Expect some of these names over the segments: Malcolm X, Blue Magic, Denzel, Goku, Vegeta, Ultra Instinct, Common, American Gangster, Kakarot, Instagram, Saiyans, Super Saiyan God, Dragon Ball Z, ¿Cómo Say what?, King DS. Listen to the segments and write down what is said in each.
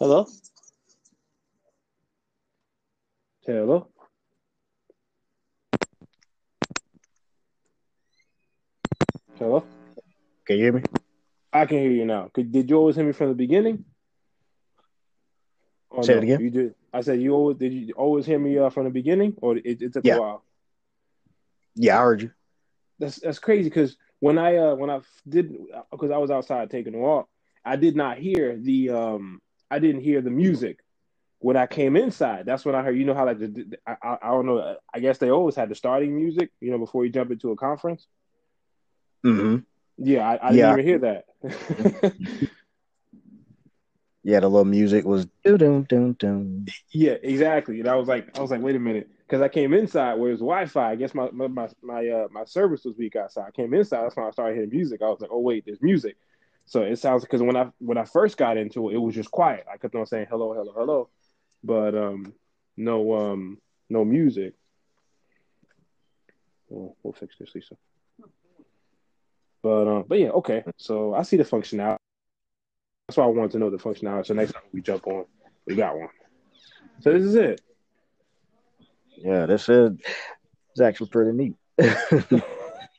Hello? Hello? Hello? Can you hear me? I can hear you now. Did you always hear me from the beginning? Or say no? It again. You did. I said you always. Did you always hear me from the beginning, or it took a while? Yeah, I heard you. That's crazy because when I was outside taking a walk, I did not hear I didn't hear the music when I came inside. That's when I heard. You know how like I don't know. I guess they always had the starting music, you know, before you jump into a conference. Mm-hmm. Yeah, I didn't even hear that. Yeah, the little music was doo doo doo. Yeah, exactly. And I was like, wait a minute, because I came inside where it was Wi-Fi. I guess my service was weak outside. I came inside. That's when I started hearing music. I was like, oh wait, there's music. So it sounds because when I first got into it, it was just quiet. I kept on saying hello, hello, hello, but no music. We'll fix this, Lisa. But yeah, okay. So I see the functionality. That's why I wanted to know the functionality. So next time we jump on, we got one. So this is it. Yeah, this is. It's actually pretty neat.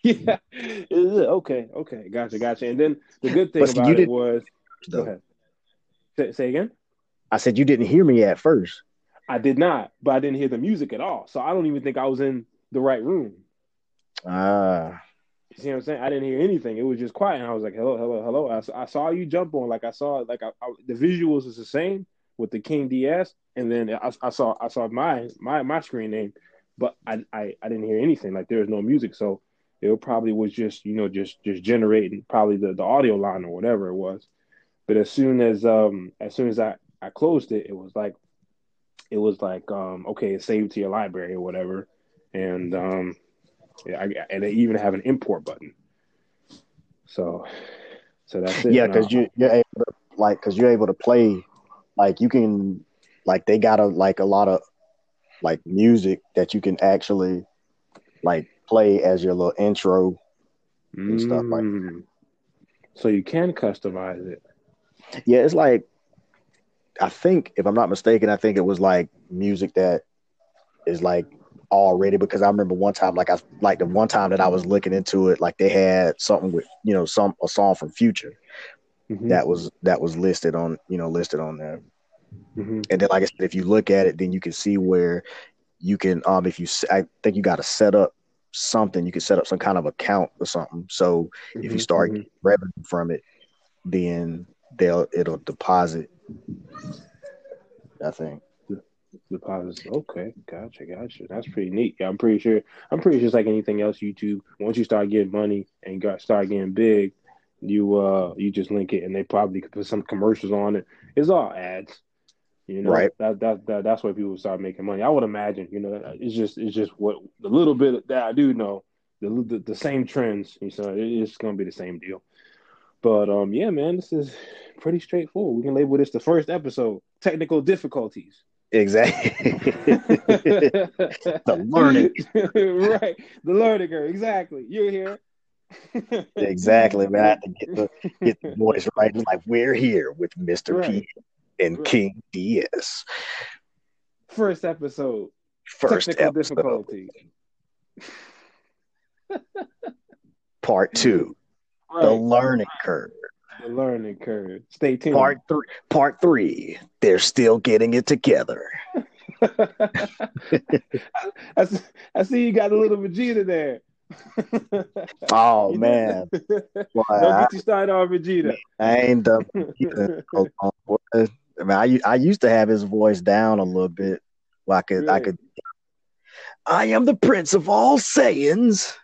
Yeah, this is it. Okay, gotcha. And then the good thing about it was. Go ahead. Say again. I said you didn't hear me at first. I did not, but I didn't hear the music at all. So I don't even think I was in the right room. You see what I'm saying? I didn't hear anything. It was just quiet. And I was like, hello, hello, hello. I saw you jump on. Like, I saw, like, the visuals is the same with the King DS. And then I saw my screen name. But I didn't hear anything. Like, there was no music. So it probably was just, you know, just generating probably the audio line or whatever it was. But as soon as I closed it, it was like, okay, it's saved to your library or whatever. And, yeah, and they even have an import button. So that's it. Yeah, because you're able to play, like you can, like they got a lot of like music that you can actually like play as your little intro and stuff like that. So you can customize it. Yeah, it's like I think if I'm not mistaken, I think it was like music that is like. Already, because I remember one time, the one time that I was looking into it, like they had something with, you know, a song from Future that was listed on there. Mm-hmm. And then, like I said, if you look at it, then you can see where you can, I think you got to set up something. You can set up some kind of account or something. So if you start getting revenue from it, then it'll deposit. I think. Deposits. Okay, gotcha. That's pretty neat. Yeah, I'm pretty sure it's like anything else. YouTube. Once you start getting money and start getting big, you just link it, and they probably could put some commercials on it. It's all ads, you know. Right. That's where people start making money. I would imagine. You know, it's just what the little bit that I do know. The same trends. You know, it's gonna be the same deal. But yeah, man, this is pretty straightforward. We can label this the first episode. Technical difficulties. Exactly. The learning. Right. The learning curve. Exactly. You're here. Exactly, man. I have to get the voice right. It's like, we're here with Mr. Right. P and right. King DS. First episode. Technical difficulty. Part 2. Right. The learning curve. The learning curve. Stay tuned. Part three. They're still getting it together. I see you got a little Vegeta there. Oh man! Boy, don't get you started on Vegeta. I ain't done. I mean, I used to have his voice down a little bit. Well, I could. I am the Prince of all Saiyans.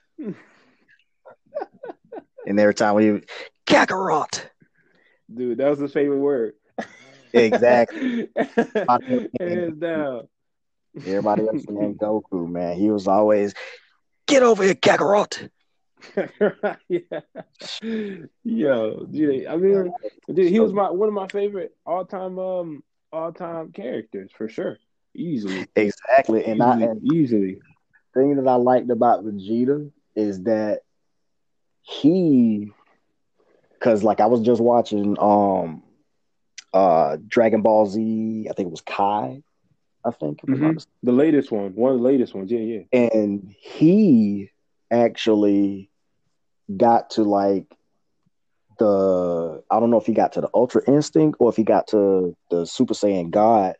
And every time we. Kakarot. Dude, that was his favorite word. Exactly. Hands down. Everybody else named Goku, man. He was always, get over here, Kakarot. Yeah. Yo, dude, I mean, dude, he was one of my favorite all-time characters, for sure. Easily. Exactly. And the thing that I liked about Vegeta is that because, like, I was just watching Dragon Ball Z, I think it was Kai, I think. Mm-hmm. The latest one. One of the latest ones, yeah. And he actually got to like the, I don't know if he got to the Ultra Instinct or if he got to the Super Saiyan God,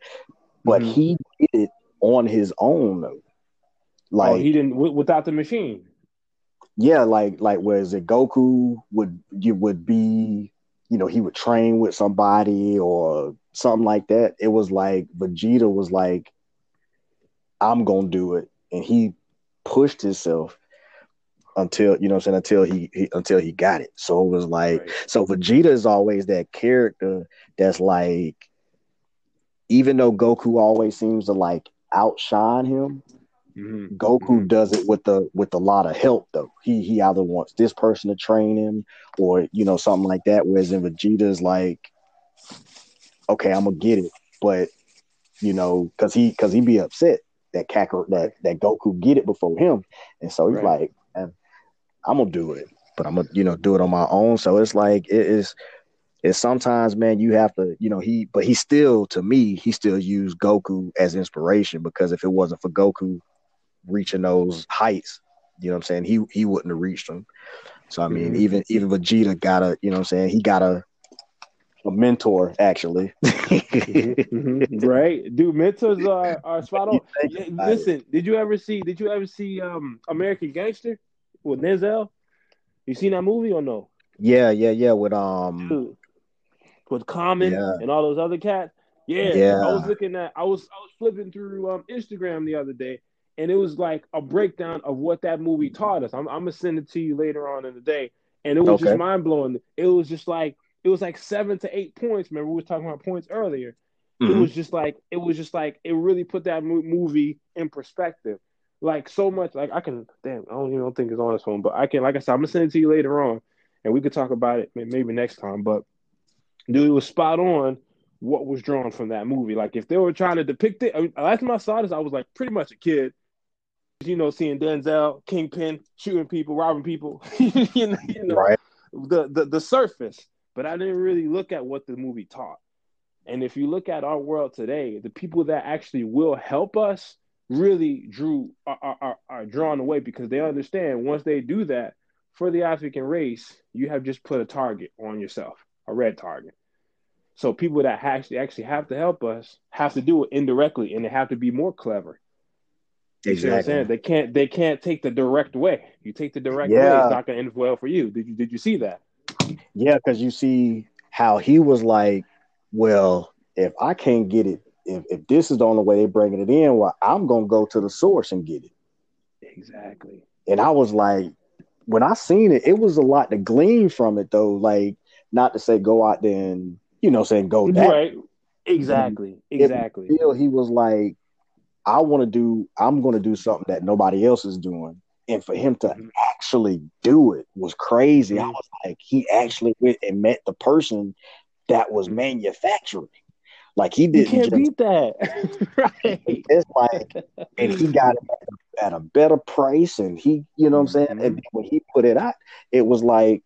but mm-hmm. he did it on his own though. Like he didn't without the machine. Yeah, like where is it? Goku would be, you know, he would train with somebody or something like that. It was like Vegeta was like, "I'm gonna do it," and he pushed himself until, you know what I'm saying, until he got it. So it was like, right. So Vegeta is always that character that's like, even though Goku always seems to like outshine him. Mm-hmm. Goku does it with a lot of help though. He either wants this person to train him or, you know, something like that. Whereas in Vegeta's like, okay, I'm gonna get it, but you know, cause he be upset that Kakarot that Goku get it before him, and so he's right. Like, I'm gonna do it, but I'm gonna, you know, do it on my own. So it's like it's sometimes, man, you have to, you know, he still used Goku as inspiration, because if it wasn't for Goku reaching those heights, you know what I'm saying, he wouldn't have reached them. So I mean, even Vegeta got a, you know what I'm saying, he got a mentor actually. Mm-hmm. Right, dude, mentors are spot on. Listen, did you ever see American Gangster with Denzel? You seen that movie or no? Yeah. With Common and all those other cats. Yeah. I was flipping through Instagram the other day. And it was like a breakdown of what that movie taught us. I'm gonna send it to you later on in the day. And it was just mind blowing. It was like 7 to 8 points. Remember, we were talking about points earlier. Mm-hmm. It was just like it really put that movie in perspective. Like so much. Like I don't think it's on this phone, but I can. Like I said, I'm gonna send it to you later on, and we could talk about it maybe next time. But dude, it was spot on. What was drawn from that movie? Like if they were trying to depict it. I mean, last time I saw this, I was like pretty much a kid. You know, seeing Denzel, Kingpin, shooting people, robbing people, right. the surface. But I didn't really look at what the movie taught. And if you look at our world today, the people that actually will help us really are drawn away, because they understand once they do that for the African race, you have just put a target on yourself, a red target. So people that actually have to help us have to do it indirectly, and they have to be more clever. Exactly. You know what I'm saying? They can't take the direct way. You take the direct way, it's not gonna end well for you. Did you see that? Yeah, because you see how he was like, well, if I can't get it, if this is the only way they're bringing it in, well, I'm gonna go to the source and get it. Exactly. And I was like, when I seen it, it was a lot to glean from it though. Like, not to say go out there and, you know, saying go that right. Exactly. Still, he was like, I'm going to do something that nobody else is doing, and for him to actually do it was crazy. I was like, he actually went and met the person that was manufacturing. Like he didn't beat that. Right? It's like, and he got it at a better price, and he, you know, what I'm saying, and when he put it out, it was like,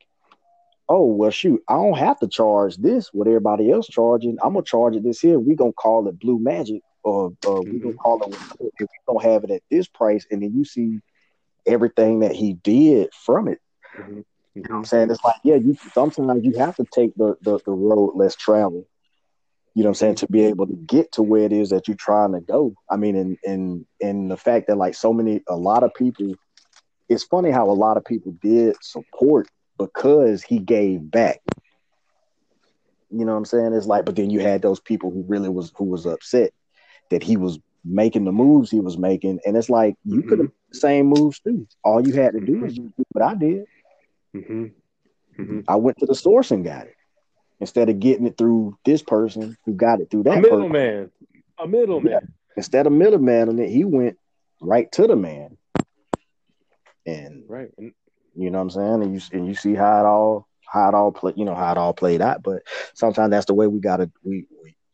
oh, well, shoot, I don't have to charge this what everybody else charging. I'm going to charge it this here. We're going to call it Blue Magic, or we're going to call it, we're going to have it at this price. And then you see everything that he did from it. Mm-hmm. You know what I'm saying? It's like, yeah, sometimes you have to take the road less traveled, you know what I'm saying, to be able to get to where it is that you're trying to go. I mean, and the fact that like a lot of people, it's funny how a lot of people did support, because he gave back. You know what I'm saying? It's like, but then you had those people who really who was upset that he was making the moves he was making. And it's like, you could have the same moves too. All you had to do is do what I did. Mm-hmm. Mm-hmm. I went to the source and got it, instead of getting it through this person who got it through that person. A middleman. Yeah. Instead of middleman, and then he went right to the man. And right. You know what I'm saying? And you see how it all played out. But sometimes that's the way we gotta, we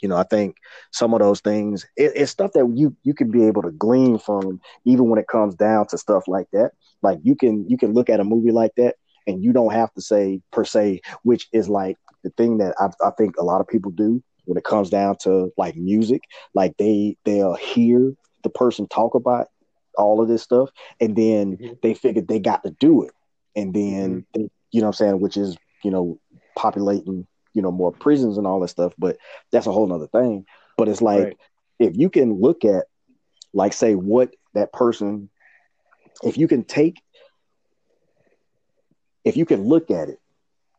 you know, I think some of those things, it's stuff that you can be able to glean from, even when it comes down to stuff like that. Like you can look at a movie like that, and you don't have to say per se, which is like the thing that I think a lot of people do. when it comes down to like music, like they'll hear the person talk about all of this stuff, and then they figured they got to do it, and then they, you know what I'm saying, which is, you know, populating, you know, more prisons and all that stuff, but that's a whole nother thing. But it's like, if you can look at, like, say what that person, if you can take, if you can look at it,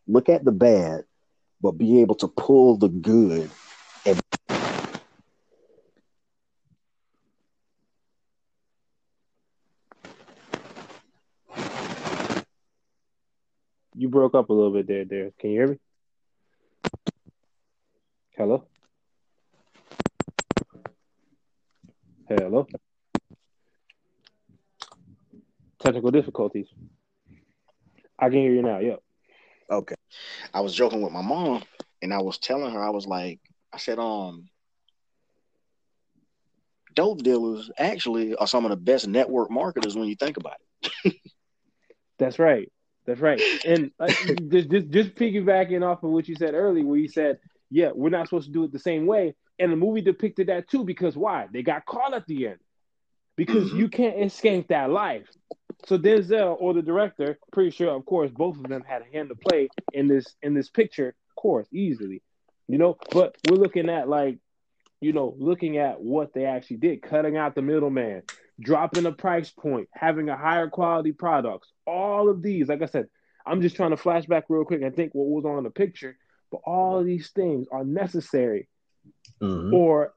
look at the bad, but be able to pull the good. And you broke up a little bit there, Darius. Can you hear me? Hello? Hello? Technical difficulties. I can hear you now, yep. Okay. I was joking with my mom, and I was telling her, I was like, I said, dope dealers actually are some of the best network marketers when you think about it. That's right. That's right. And just piggybacking off of what you said earlier, where you said, yeah, we're not supposed to do it the same way. And the movie depicted that too, because why? They got caught at the end. Because you can't escape that life. So Denzel, or the director, pretty sure, of course, both of them had a hand to play in this picture, of course, easily, you know. But we're looking at, like, you know, looking at what they actually did, cutting out the middleman, dropping the price point, having a higher quality products, all of these. Like I said, I'm just trying to flash back real quick and think what was on the picture, but all of these things are necessary or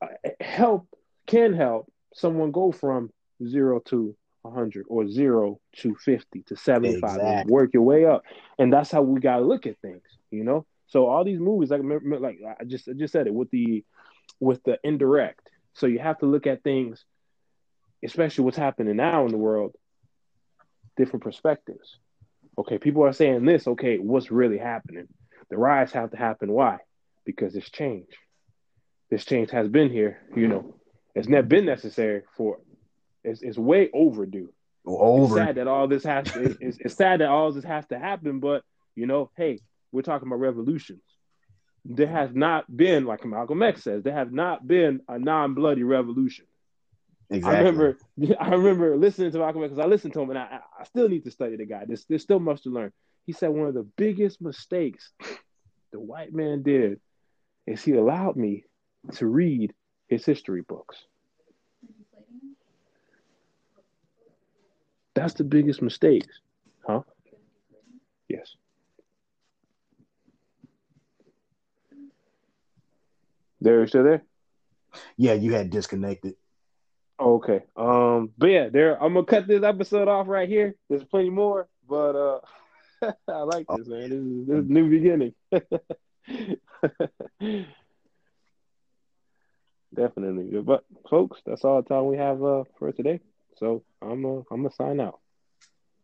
can help someone go from 0 to 100 or 0 to 50 to 75. Exactly. Work your way up, and that's how we gotta look at things, you know. So all these movies, like I just said it with the indirect. So you have to look at things, especially what's happening now in the world, different perspectives. Okay, people are saying this. Okay, what's really happening? The riots have to happen. Why? Because it's change. This change has been here. You know, it's not been necessary for. It's way overdue. It's sad that all this has to, it's sad that all this has to happen, but you know, hey, we're talking about revolutions. There has not been, like Malcolm X says, there has not been a non-bloody revolution. Exactly. I remember listening to Malcolm X, because I listened to him, and I still need to study the guy. There's still much to learn. He said one of the biggest mistakes the white man did is he allowed me to read his history books. That's the biggest mistake, huh? Yes. There, still there? Yeah, you had disconnected. Okay. But yeah, there. I'm gonna cut this episode off right here. There's plenty more, but I like this, man. This is a new beginning. Definitely. But folks, that's all the time we have for today. So I'm gonna sign out.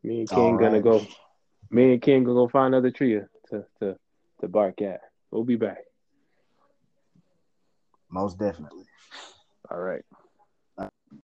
Me and King gonna go find another tree to bark at. We'll be back. Most definitely. All right.